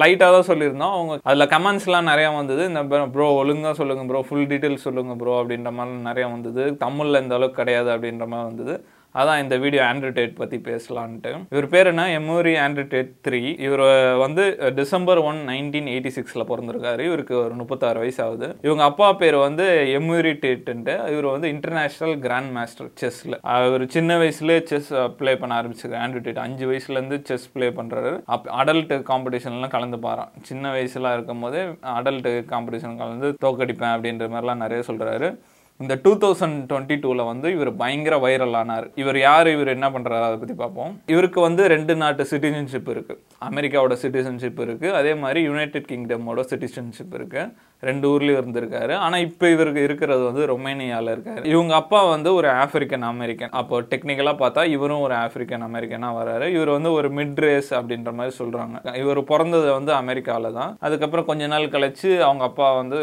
லைட்டாக தான் சொல்லியிருந்தோம். அவங்க அதில் கமெண்ட்ஸ்லாம் நிறையா வந்தது. இந்த ப்ரோ ஒழுங்காக சொல்லுங்கள் ப்ரோ, ஃபுல் டீட்டெயில்ஸ் சொல்லுங்கள் ப்ரோ அப்படின்ற மாதிரி நிறையா வந்தது. தமிழில் இந்த அளவுக்கு கிடையாது அப்படின்ற மாதிரி வந்தது. அதான் இந்த வீடியோ ஆண்ட்ரூ டேட் பற்றி பேசலான்ட்டு. இவர் பேர் என்ன, எமோரி ஆண்ட்ரூ டேட் 3. இவர் வந்து December 1, 1986 பிறந்திருக்காரு. இவருக்கு ஒரு 36 வயசு ஆகுது. இவங்க அப்பா பேர் வந்து எமோரி டேட்டுன்ட்டு. இவர் வந்து இன்டர்நேஷ்னல் கிராண்ட் மாஸ்டர் செஸ்ஸில். இவர் சின்ன வயசுலேயே செஸ் ப்ளே பண்ண ஆரம்பிச்சிருக்காரு. ஆண்ட்ரூ டேட் 5 வயசுலேருந்து செஸ் ப்ளே பண்ணுறாரு. அடல்ட் காம்படிஷன்லாம் கலந்து பாறான். சின்ன வயசுலாம் இருக்கும் போதே அடல்ட் காம்படிஷன் கலந்து தோக்கடிப்பேன் அப்படின்ற மாதிரிலாம் நிறைய சொல்கிறாரு. இந்த 2022 வந்து இவர் பயங்கர வைரல் ஆனார். இவர் யார், இவர் என்ன பண்ணுறாரு அதை பற்றி பார்ப்போம். இவருக்கு வந்து 2 நாட்டு சிட்டிசன்ஷிப் இருக்குது. அமெரிக்காவோட சிட்டிசன்ஷிப் இருக்குது, அதே மாதிரி யுனைடெட் கிங்டமோட சிட்டிசன்ஷிப் இருக்குது. 2 ஊர்லேயும் இருந்திருக்காரு. ஆனால் இப்போ இவருக்கு இருக்கிறது வந்து ரொமேனியாவில் இருக்காரு. இவங்க அப்பா வந்து ஒரு ஆஃப்ரிக்கன் அமெரிக்கன். அப்போ டெக்னிக்கலாக பார்த்தா இவரும் ஒரு ஆஃப்ரிக்கன் அமெரிக்கனாக வராரு. இவர் வந்து ஒரு மிட் ரேஸ் அப்படின்ற மாதிரி சொல்கிறாங்க. இவர் பிறந்தது வந்து அமெரிக்காவில் தான். அதுக்கப்புறம் கொஞ்ச நாள் கழிச்சு அவங்க அப்பா வந்து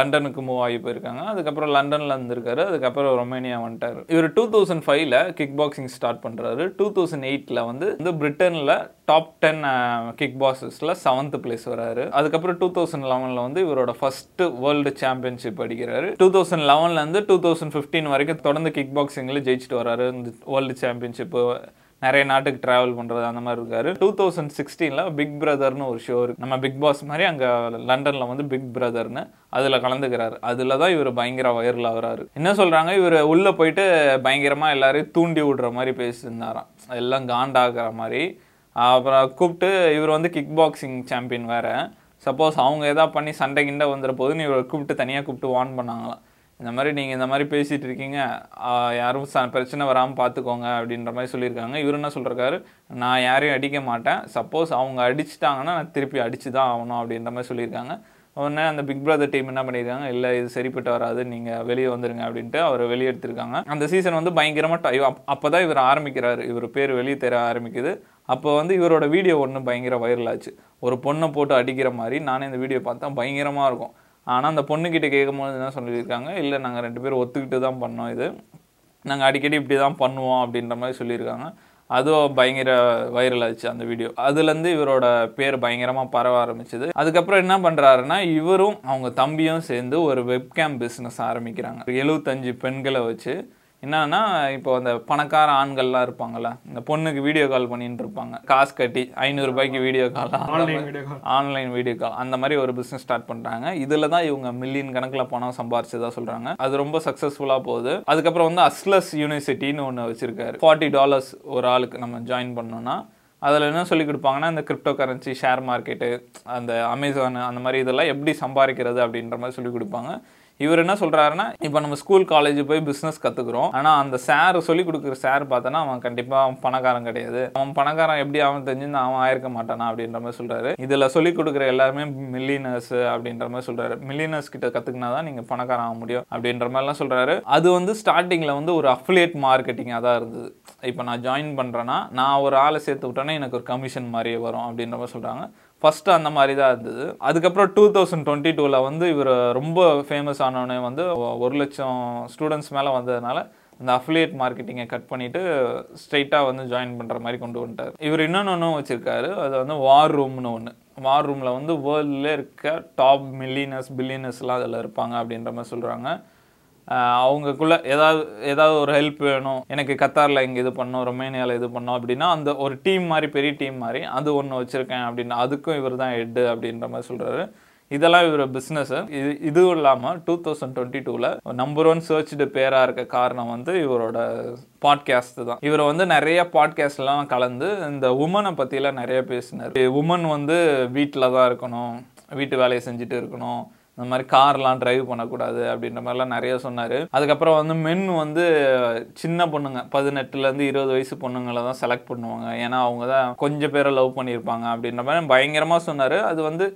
லண்டனுக்கு மூவ் ஆகி போயிருக்காங்க. அதுக்கப்புறம் லண்டனில் இருந்திருக்காரு. அதுக்கப்புறம் ரொமேனியா வந்துட்டாரு. இவர் 2005 கிக் பாக்ஸிங் ஸ்டார்ட் பண்றாரு. 2008 வந்து பிரிட்டன்ல top 10 கிக் பாக்ஸர்ஸ்ல 7th place வராரு. அதுக்கப்புறம் 2011 வந்து இவரோட ஃபர்ஸ்ட் வேர்ல்டு சாம்பியன்ஷிப் அடிக்கிறாரு. 2011 இருந்து 2015 வரைக்கும் தொடர்ந்து கிக் பாக்ஸிங்ல ஜெயிச்சுட்டு வராரு. வேர்ல்டு சாம்பியன்ஷிப் நிறைய நாட்டுக்கு ட்ராவல் பண்ணுறது அந்த மாதிரி இருக்காரு. 2016 பிக் பிரதர்னு ஒரு ஷோ இருக்குது. நம்ம பிக் பாஸ் மாதிரி அங்கே லண்டனில் வந்து பிக் பிரதர்னு அதில் கலந்துக்கிறாரு. அதில் தான் இவர் பயங்கர வைரல் ஆகிறாரு. என்ன சொல்கிறாங்க, இவர் உள்ளே போயிட்டு பயங்கரமாக எல்லாரையும் தூண்டி விடுற மாதிரி பேசியிருந்தாராம், எல்லாம் காண்டாகிற மாதிரி. அப்புறம் கூப்பிட்டு இவர் வந்து கிக் பாக்ஸிங் சாம்பியன் வேறு, சப்போஸ் அவங்க எதாவது பண்ணி சண்டை கிண்டை வந்துடுற போதுன்னு இவரை கூப்பிட்டு தனியாக கூப்பிட்டு வார்ன் பண்ணாங்களாம். இந்த மாதிரி நீங்கள் இந்த மாதிரி பேசிகிட்டு இருக்கீங்க, யாரும் பிரச்சனை வராமல் பார்த்துக்கோங்க அப்படின்ற மாதிரி சொல்லியிருக்காங்க. இவர் என்ன சொல்கிறாரு, நான் யாரையும் அடிக்க மாட்டேன், சப்போஸ் அவங்க அடிச்சிட்டாங்கன்னா நான் திருப்பி அடிச்சு தான் ஆகணும் அப்படின்ற மாதிரி சொல்லியிருக்காங்க. உடனே அந்த பிக் பிரதர் டீம் என்ன பண்ணியிருக்காங்க, இல்லை இது சரிப்பட்டு வராது, நீங்கள் வெளியே வந்துடுங்க அப்படின்ட்டு அவரை வெளியே எடுத்திருக்காங்க. அந்த சீசன் வந்து பயங்கரமாக அப்போ தான் இவர் ஆரம்பிக்கிறாரு, இவர் பேர் வெளியே தெர ஆரம்பிக்குது. அப்போ வந்து இவரோட வீடியோ ஒன்று பயங்கர வைரல் ஆச்சு. ஒரு பொண்ணை போட்டு அடிக்கிற மாதிரி நானே இந்த வீடியோ பார்த்தா பயங்கரமாக இருக்கும். ஆனால் அந்த பொண்ணுக்கிட்ட கேட்கும்போது என்ன சொல்லியிருக்காங்க, இல்லை நாங்கள் 2 பேரும் ஒத்துக்கிட்டு தான் பண்ணோம், இது நாங்கள் அடிக்கடி இப்படி தான் பண்ணுவோம் அப்படின்ற மாதிரி சொல்லியிருக்காங்க. அதுவும் பயங்கர வைரல் ஆச்சு அந்த வீடியோ. அதுலேருந்து இவரோட பேர் பயங்கரமாக பரவ ஆரம்பிச்சிது. அதுக்கப்புறம் என்ன பண்ணுறாருன்னா இவரும் அவங்க தம்பியும் சேர்ந்து ஒரு வெப்கேம் பிஸ்னஸ் ஆரம்பிக்கிறாங்க. 75 பெண்களை வச்சு. என்னன்னா இப்போ அந்த பணக்கார ஆண்கள்லாம் இருப்பாங்கள்ல, இந்த பொண்ணுக்கு வீடியோ கால் பண்ணிட்டு இருப்பாங்க, காசு கட்டி $500 video call, online video call, அந்த மாதிரி ஒரு பிஸ்னஸ் ஸ்டார்ட் பண்ணுறாங்க. இதில் தான் இவங்க மில்லியன் கணக்கில் பணம் சம்பாரிச்சதாக சொல்கிறாங்க. அது ரொம்ப சக்ஸஸ்ஃபுல்லாக போகுது. அதுக்கப்புறம் வந்து அஸ்லஸ் யூனிவர்சிட்டின்னு ஒன்று வச்சுருக்காரு. $40 ஒரு ஆளுக்கு நம்ம ஜாயின் பண்ணோன்னா அதில் என்ன சொல்லிக் கொடுப்பாங்கன்னா, இந்த கிரிப்டோ கரன்சி, ஷேர் மார்க்கெட்டு, அந்த அமேசான் அந்த மாதிரி இதெல்லாம் எப்படி சம்பாதிக்கிறது அப்படின்ற மாதிரி சொல்லிக் கொடுப்பாங்க. இவர் என்ன சொல்கிறாருன்னா, இப்போ நம்ம ஸ்கூல் காலேஜ் போய் பிஸ்னஸ் கற்றுக்குறோம், ஆனால் அந்த சார் சொல்லிக் கொடுக்குற சார் பார்த்தோன்னா அவன் கண்டிப்பாக அவன் பணக்காரன் கிடையாது, அவன் பணக்காரன் எப்படி அவன் தெரிஞ்சுன்னு அவன் ஆயிருக்க மாட்டானா அப்படின்ற மாதிரி சொல்கிறாரு. இதில் சொல்லிக் கொடுக்குற எல்லாருமே மில்லியனர்ஸ் அப்படின்ற மாதிரி சொல்கிறாரு. மில்லியனர்ஸ் கிட்ட கற்றுக்குனா தான் நீங்கள் பணக்காரன் ஆக முடியும் அப்படின்ற மாதிரிலாம் சொல்கிறாரு. அது வந்து ஸ்டார்டிங்கில் வந்து ஒரு அஃபிலியேட் மார்க்கெட்டிங்காக தான் இருந்தது. இப்போ நான் ஜாயின் பண்ணுறேன்னா நான் ஒரு ஆளை சேர்த்து விட்டேன்னா எனக்கு ஒரு கமிஷன் மாதிரியே வரும் அப்படின்ற மாதிரி சொல்கிறாங்க. ஃபஸ்ட்டு அந்த மாதிரி தான் இருந்தது. அதுக்கப்புறம் 2022 வந்து இவர் ரொம்ப ஃபேமஸ் ஆனவனே வந்து 1,00,000 ஸ்டூடெண்ட்ஸ் மேலே வந்ததுனால இந்த அஃபிலியேட் மார்க்கெட்டிங்கை கட் பண்ணிவிட்டு ஸ்ட்ரெயிட்டாக வந்து ஜாயின் பண்ணுற மாதிரி கொண்டு வந்துட்டார். இவர் இன்னொன்று வச்சுருக்காரு, அது வந்து வார் ரூம்னு ஒன்று. வார் ரூமில் வந்து வேர்ல்டில் இருக்க டாப் மில்லியனர்ஸ் பில்லியனர்ஸ்லாம் அதில் இருப்பாங்க அப்படின்ற மாதிரி சொல்கிறாங்க. அவங்களுக்குள்ளே ஏதாவது ஒரு ஹெல்ப் வேணும், எனக்கு கத்தாரில் இங்கே இது பண்ணோம், ரொமேனியாவில் இது பண்ணோம் அப்படின்னா அந்த ஒரு டீம் மாதிரி, பெரிய டீம் மாதிரி அது ஒன்று வச்சுருக்கேன் அப்படின்னா அதுக்கும் இவர் தான் ஹெட்டு அப்படின்ற மாதிரி சொல்கிறாரு. இதெல்லாம் இவர பிஸ்னஸ். இதுவும் இல்லாமல் 2022ல் #1 சர்ச்டு பேராக இருக்க காரணம் வந்து இவரோட பாட்காஸ்ட் தான். இவர் வந்து நிறைய பாட்காஸ்ட்லாம் கலந்து இந்த உமனை பற்றிலாம் நிறைய பேசினார். உமன் வந்து வீட்டில் தான் இருக்கணும், வீட்டு வேலையை செஞ்சுட்டு இருக்கணும், இந்த மாதிரி கார்லாம் டிரைவ் பண்ணக்கூடாது அப்படின்ற மாதிரிலாம் நிறைய சொன்னார். அதுக்கப்புறம் வந்து மென் வந்து சின்ன பொண்ணுங்க 18-20 வயசு பொண்ணுங்களை தான் செலக்ட் பண்ணுவாங்க, ஏன்னா அவங்க தான் கொஞ்சம் பேரை லவ் பண்ணியிருப்பாங்க அப்படின்ற மாதிரி பயங்கரமாக சொன்னார். அது வந்து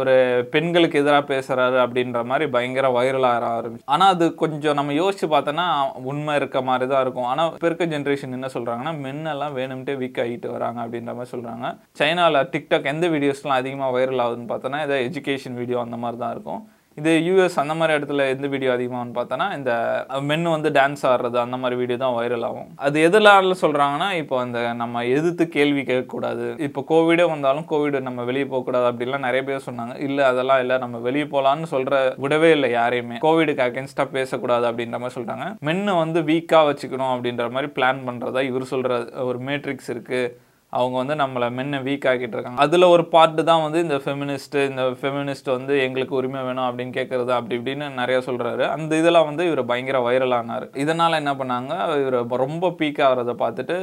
ஒரு பெண்களுக்கு எதிராக பேசுகிறாரு அப்படின்ற மாதிரி பயங்கர வைரலாக ஆரம்பிச்சு. ஆனால் அது கொஞ்சம் நம்ம யோசிச்சு பார்த்தோன்னா உண்மை இருக்க மாதிரி தான் இருக்கும். ஆனால் இப்போ இருக்க ஜென்ரேஷன் என்ன சொல்கிறாங்கன்னா, மென்னெல்லாம் வேணும்ட்டே வீக் ஆகிட்டு வராங்க அப்படின்ற மாதிரி சொல்கிறாங்க. சைனாவில் டிக்டாக் எந்த வீடியோஸ்லாம் அதிகமாக வைரல் ஆகுதுன்னு பார்த்தோன்னா ஏதாவது எஜுகேஷன் வீடியோ அந்த மாதிரி தான் இருக்கும். இது US அந்த மாதிரி இடத்துல எந்த வீடியோ அதிகமாகனு பார்த்தோன்னா இந்த மென்னு வந்து டான்ஸ் ஆடுறது அந்த மாதிரி வீடியோ தான் வைரல் ஆகும். அது எதில் சொல்கிறாங்கன்னா, இப்போ அந்த நம்ம எதிர்த்து கேள்வி கேட்கக்கூடாது, இப்போ கோவிடே வந்தாலும் கோவிட் நம்ம வெளியே போகக்கூடாது அப்படிலாம் நிறைய பேர் சொன்னாங்க. இல்லை அதெல்லாம் இல்லை, நம்ம வெளியே போகலான்னு சொல்கிற விடவே இல்லை யாரையுமே, கோவிடுக்கு அகேன்ஸ்டாக பேசக்கூடாது அப்படின்ற மாதிரி சொல்கிறாங்க. மென்னு வந்து வீக்காக வச்சுக்கணும் அப்படின்ற மாதிரி பிளான் பண்ணுறதா இவர் சொல்கிற ஒரு மேட்ரிக்ஸ் இருக்குது. அவங்க வந்து நம்மளை மென்னை வீக் ஆகிட்டு இருக்காங்க. அதில் ஒரு பார்ட்டு தான் வந்து இந்த ஃபெமினிஸ்ட் வந்து எங்களுக்கு உரிமை வேணும் அப்படின்னு கேட்குறது அப்படி இப்படின்னு நிறையா சொல்கிறாரு. அந்த இதெல்லாம் வந்து இவர் பயங்கர வைரலானார். இதனால் என்ன பண்ணாங்க, இவர் ரொம்ப பீக் ஆகிறத பார்த்துட்டு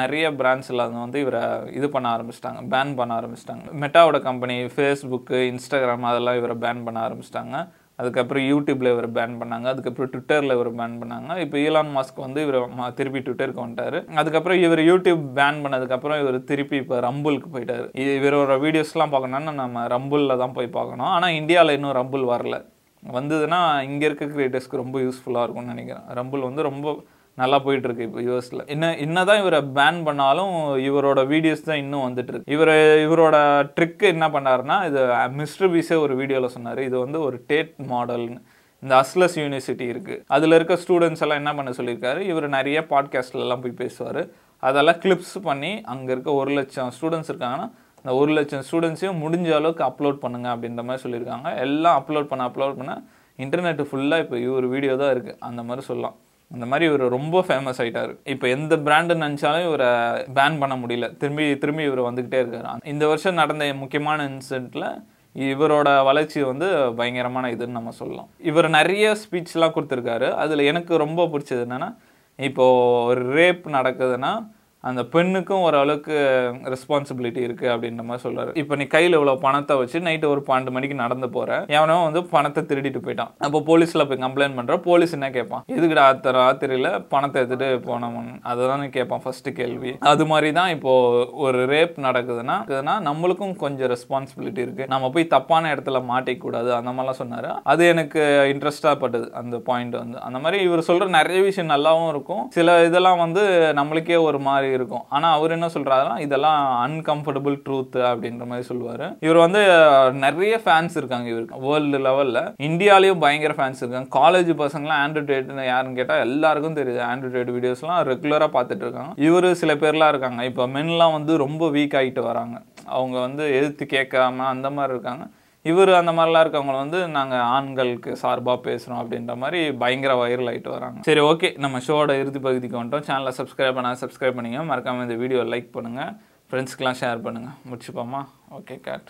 நிறைய பிராண்ட்ஸில் வந்து இவரை இது பண்ண ஆரம்பிச்சிட்டாங்க, பேன் பண்ண ஆரம்பிச்சிட்டாங்க. மெட்டாவோட கம்பெனி ஃபேஸ்புக்கு, இன்ஸ்டாகிராம் அதெல்லாம் இவரை பேன் பண்ண ஆரம்பிச்சிட்டாங்க. அதுக்கப்புறம் யூடியூப்பில் இவர் பேன் பண்ணாங்க. அதுக்கப்புறம் ட்விட்டரில் இவர் பேன் பண்ணாங்க. இப்போ ஈலான் மஸ்க் வந்து இவர் திருப்பி ட்விட்டருக்கு வந்துட்டார். அதுக்கப்புறம் இவர் யூடியூப் பேன் பண்ணதுக்கப்புறம் இவர் திருப்பி இப்போ ரம்புலுக்கு போயிட்டார். இவரோட வீடியோஸ்லாம் பார்க்கணுன்னா நம்ம ரம்புலில் தான் போய் பார்க்கணும். ஆனால் இந்தியாவில் இன்னும் ரம்புல் வரல, வந்ததுன்னா இங்கே இருக்க கிரியேட்டர்ஸ்க்கு ரொம்ப யூஸ்ஃபுல்லாக இருக்கும்னு நினைக்கிறேன். ரம்புல் வந்து ரொம்ப நல்லா போயிட்டுருக்கு இப்போ US என்னதான் இவரை பேன் பண்ணாலும் இவரோட வீடியோஸ் தான் இன்னும் வந்துட்டுருக்கு. இவரோட ட்ரிக்கு என்ன பண்ணாருன்னா, இது மிஸ்டர் பீஸே ஒரு வீடியோவில் சொன்னார், இது வந்து ஒரு டேட் மாடல்னு. இந்த அஸ்லஸ் யூனிவர்சிட்டி இருக்குது, அதில் இருக்க ஸ்டூடெண்ட்ஸ் எல்லாம் என்ன பண்ண சொல்லியிருக்காரு, இவர் நிறைய பாட்காஸ்ட்லாம் போய் பேசுவார், அதெல்லாம் கிளிப்ஸ் பண்ணி அங்கே இருக்க 100,000 ஸ்டூடெண்ட்ஸ் இருக்காங்கன்னா இந்த 100,000 ஸ்டூடெண்ட்ஸையும் முடிஞ்ச அளவுக்கு அப்லோட் பண்ணுங்கள் அப்படின்ற மாதிரி சொல்லியிருக்காங்க. எல்லாம் அப்லோட் பண்ண இன்டர்நெட்டு ஃபுல்லாக இப்போ இவர் வீடியோ தான் இருக்குது அந்த மாதிரி சொல்லலாம். அந்த மாதிரி இவர் ரொம்ப ஃபேமஸ் ஆகிட்டார். இப்போ எந்த பிராண்டுன்னு நினச்சாலும் இவரை பேன் பண்ண முடியல, திரும்பி இவர் வந்துக்கிட்டே இருக்கார். இந்த வருஷம் நடந்த முக்கியமான இன்சிடெண்ட்டில் இவரோட வளர்ச்சி வந்து பயங்கரமான இதுன்னு நம்ம சொல்லலாம். இவர் நிறைய ஸ்பீச்லாம் கொடுத்துருக்காரு. அதில் எனக்கு ரொம்ப பிடிச்சது என்னென்னா, இப்போது ரேப் நடக்குதுன்னா அந்த பெண்ணுக்கும் ஓரளவுக்கு ரெஸ்பான்சிபிலிட்டி இருக்குது அப்படின்ற மாதிரி சொல்கிறாரு. இப்போ நீ கையில் இவ்வளோ பணத்தை வச்சு நைட்டு ஒரு 12 மணிக்கு நடந்து போகிற, எவனோ வந்து பணத்தை திருடிட்டு போயிட்டான், அப்போ போலீஸில் போய் கம்ப்ளைண்ட் பண்ணுற, போலீஸ் என்ன கேட்பான், எதுக்குடா ராத்திரியில் பணத்தை எடுத்துகிட்டு போனோம்னு, அதை தான் கேட்பான் ஃபஸ்ட்டு கேள்வி. அது மாதிரி தான் இப்போது ஒரு ரேப் நடக்குதுன்னா நம்மளுக்கும் கொஞ்சம் ரெஸ்பான்சிபிலிட்டி இருக்குது, நம்ம போய் தப்பான இடத்துல மாட்டிக்கூடாது அந்த மாதிரிலாம் சொன்னார். அது எனக்கு இன்ட்ரெஸ்டாக பட்டது அந்த பாயிண்ட் வந்து. அந்த மாதிரி இவர் சொல்கிற நிறைய விஷயம் நல்லாவும் இருக்கும், சில இதெல்லாம் வந்து நம்மளுக்கே ஒரு மாதிரி இருக்கும். ஆனா அவர் என்ன சொல்றாருன்னா, இதெல்லாம் அன்கம்ஃபர்டபிள் ட்ரூத் அப்படின்ற மாதிரி சொல்லுவாரு. இவர் வந்து நிறைய ஃபேன்ஸ் இருக்காங்க இவருக்கு, வேர்ல்டு லெவல்ல இந்தியாலயும் பயங்கர ஃபேன்ஸ் இருக்காங்க. காலேஜ் பசங்களாம் ஆண்ட்ரூ டேட் யாருன்னு கேட்டா எல்லாருக்கும் தெரியுது, ஆண்ட்ரூ டேட் வீடியோஸ்லாம் ரெகுலரா பார்த்துட்டு இருக்காங்க. இவரு சில பேர்லாம் இருக்காங்க, இப்போ மென்லாம் வந்து ரொம்ப வீக் ஆகிட்டு வராங்க, அவங்க வந்து எதிர்த்து கேட்காம அந்த மாதிரி இருக்காங்க. இவர் அந்த மாதிரிலாம் இருக்கவங்கள வந்து நாங்கள் ஆண்களுக்கு சார்பாக பேசுகிறோம் அப்படின்ற மாதிரி பயங்கர வைரல் ஆகிட்டு வராங்க. சரி, ஓகே, நம்ம ஷோட இறுதி பகுதிக்கு வந்துட்டோம். சேனலை சப்ஸ்கிரைப் பண்ணிங்க, மறக்காமல் இந்த வீடியோ லைக் பண்ணுங்கள், ஃப்ரெண்ட்ஸ்க்கெலாம் ஷேர் பண்ணுங்கள். முடிச்சுப்போமா? Okay, gate.